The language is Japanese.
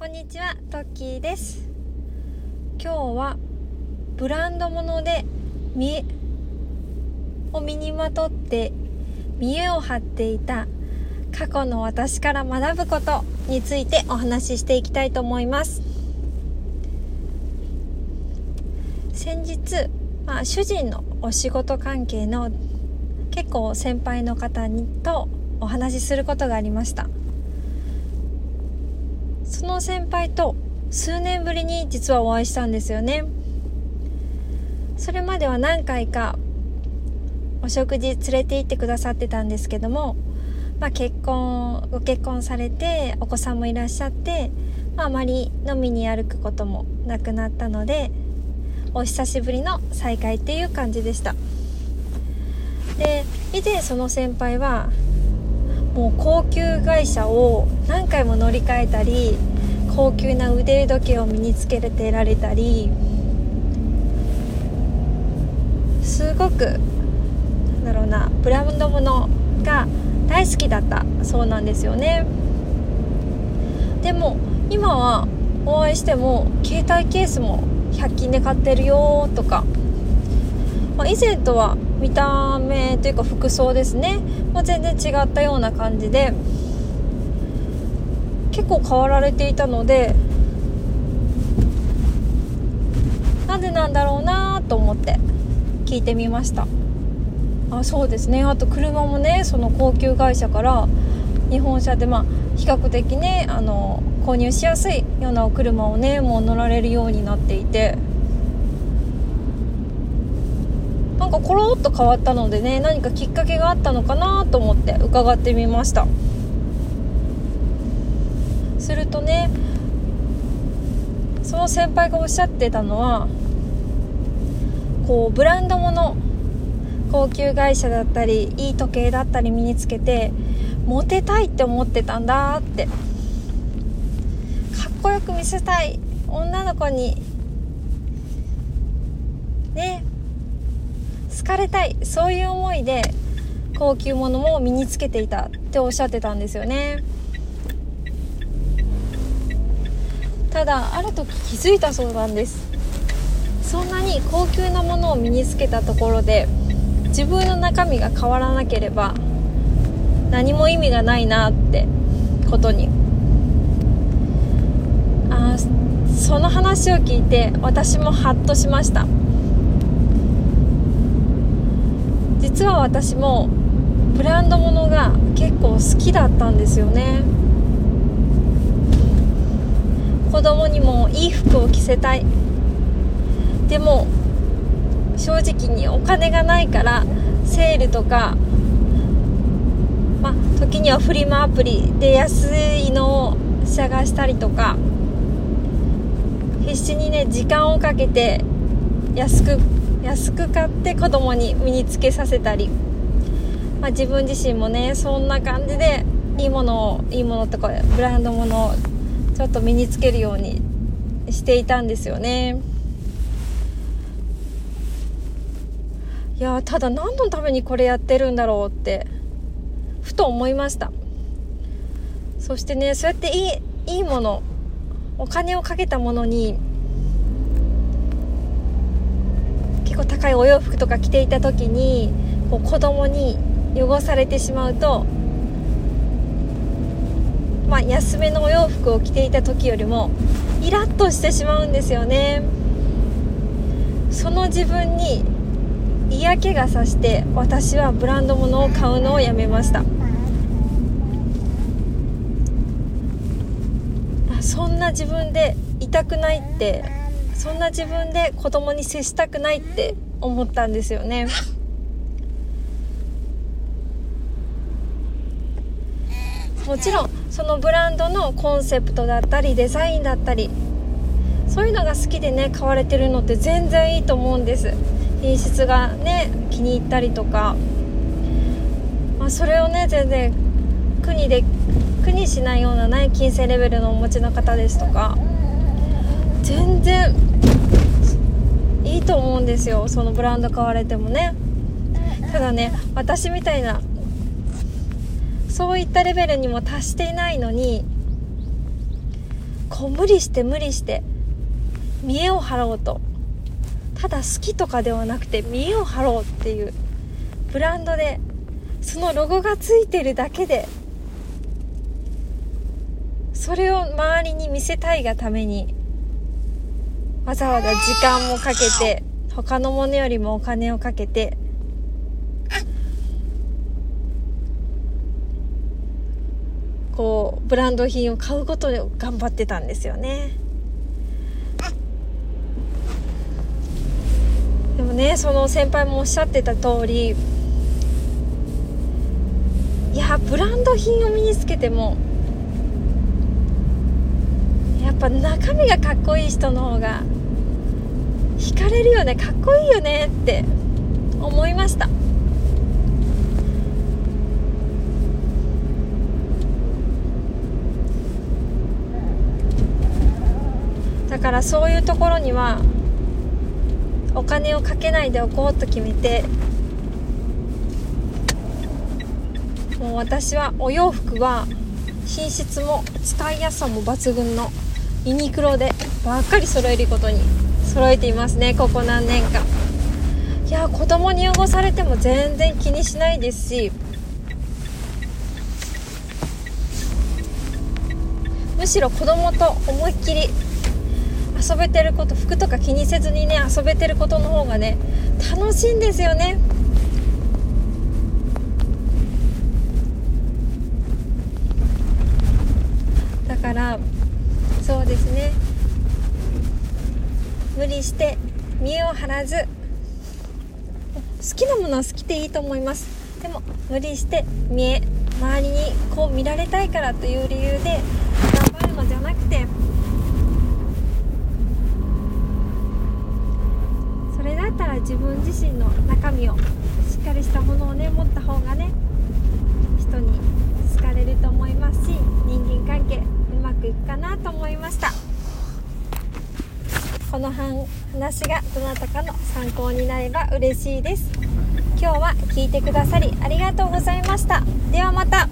こんにちは、トッキーです。今日はブランド物で見栄を身にまとって見栄を張っていた過去の私から学ぶことについてお話ししていきたいと思います。先日、主人のお仕事関係の結構先輩の方にとお話しすることがありました。その先輩と数年ぶりに実はお会いしたんですよね。それまでは何回かお食事連れて行ってくださってたんですけども、ご結婚されてお子さんもいらっしゃって、あまり飲みに歩くこともなくなったので、お久しぶりの再会っていう感じでした。で、以前その先輩はもう高級会社を何回も乗り換えたり、高級な腕時計を身につけてられたり、すごくブランド物が大好きだったそうなんですよね。でも今はお会いしても携帯ケースも100均で買ってるよとか、以前とは見た目というか服装ですね、全然違ったような感じで結構変わられていたので、なぜなんだろうなと思って聞いてみました。そうですね、あと車もね、その高級会社から日本車で比較的ね購入しやすいようなお車をねもう乗られるようになっていて、コロッと変わったのでね、何かきっかけがあったのかなと思って伺ってみました。するとね、その先輩がおっしゃってたのは、ブランド物、高級外車だったりいい時計だったり身につけてモテたいって思ってたんだって、かっこよく見せたい女の子にね好かれたい、そういう思いで高級ものも身につけていたっておっしゃってたんですよね。ただある時気づいたそうなんです。そんなに高級なものを身につけたところで自分の中身が変わらなければ何も意味がないなってことに、その話を聞いて私もハッとしました。実は私もブランド物が結構好きだったんですよね。子供にもいい服を着せたい。でも正直にお金がないからセールとか、時にはフリマアプリで安いのを探したりとか、必死にね時間をかけて安く買って子供に身につけさせたり、自分自身もねそんな感じでいいものとかブランドものをちょっと身につけるようにしていたんですよね。いや、ただ何のためにこれやってるんだろうってふと思いました。そしてね、そうやっていいもの、お金をかけたものに、高いお洋服とか着ていた時に子供に汚されてしまうと、安めのお洋服を着ていた時よりもイラッとしてしまうんですよね。その自分に嫌気がさして、私はブランド物を買うのをやめました。そんな自分でいたくないって、そんな自分で子供に接したくないって思ったんですよね。もちろんそのブランドのコンセプトだったりデザインだったり、そういうのが好きでね買われてるのって全然いいと思うんです。品質がね気に入ったりとか、それをね全然苦にしないようなね金銭レベルのお持ちの方ですとか、全然いいと思うんですよ、そのブランド買われてもね。ただね、私みたいなそういったレベルにも達していないのに、こう無理して見栄を張ろうと、ただ好きとかではなくて見栄を張ろうっていうブランドで、そのロゴがついてるだけでそれを周りに見せたいがために、わざわざ時間もかけて、他のものよりもお金をかけて、こうブランド品を買うことを頑張ってたんですよね。でもね、その先輩もおっしゃってた通り、いやブランド品を身につけてもやっぱ中身がかっこいい人の方が惹かれるよね、かっこいいよねって思いました。だからそういうところにはお金をかけないでおこうと決めて、もう私はお洋服は品質も使いやすさも抜群のユニクロでばっかり揃えていますね、ここ何年か。いや子供に汚されても全然気にしないですし、むしろ子供と思いっきり遊べてること、服とか気にせずにね遊べてることの方がね楽しいんですよね。だからそうですね、無理して見栄を張らず、好きなものは好きでいいと思います。でも無理して周りにこう見られたいからという理由で頑張るのじゃなくて、それだったら自分自身の中身をしっかりしたものをね持った方がね人に好かれると思いますし、人間関係うまくいくかなと思いました。この話がどなたかの参考になれば嬉しいです。今日は聞いてくださりありがとうございました。ではまた。